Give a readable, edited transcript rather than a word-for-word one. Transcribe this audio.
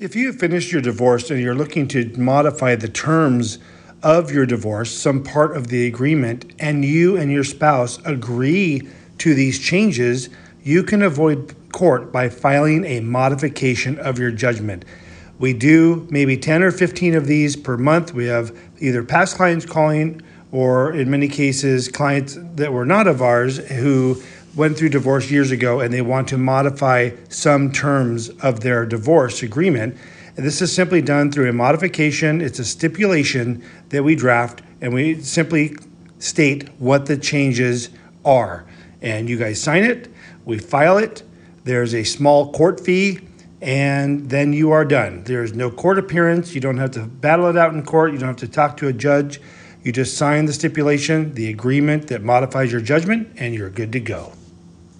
If you have finished your divorce and you're looking to modify the terms of your divorce, some part of the agreement, and you and your spouse agree to these changes, you can avoid court by filing a modification of your judgment. We do maybe 10 or 15 of these per month. We have either past clients calling or, in many cases, clients that were not of ours who went through divorce years ago and they want to modify some terms of their divorce agreement. And this is simply done through a modification. It's a stipulation that we draft, and we simply state what the changes are. And you guys sign it, we file it, there's a small court fee, and then you are done. There's no court appearance. You don't have to battle it out in court. You don't have to talk to a judge. You just sign the stipulation, the agreement that modifies your judgment, and you're good to go.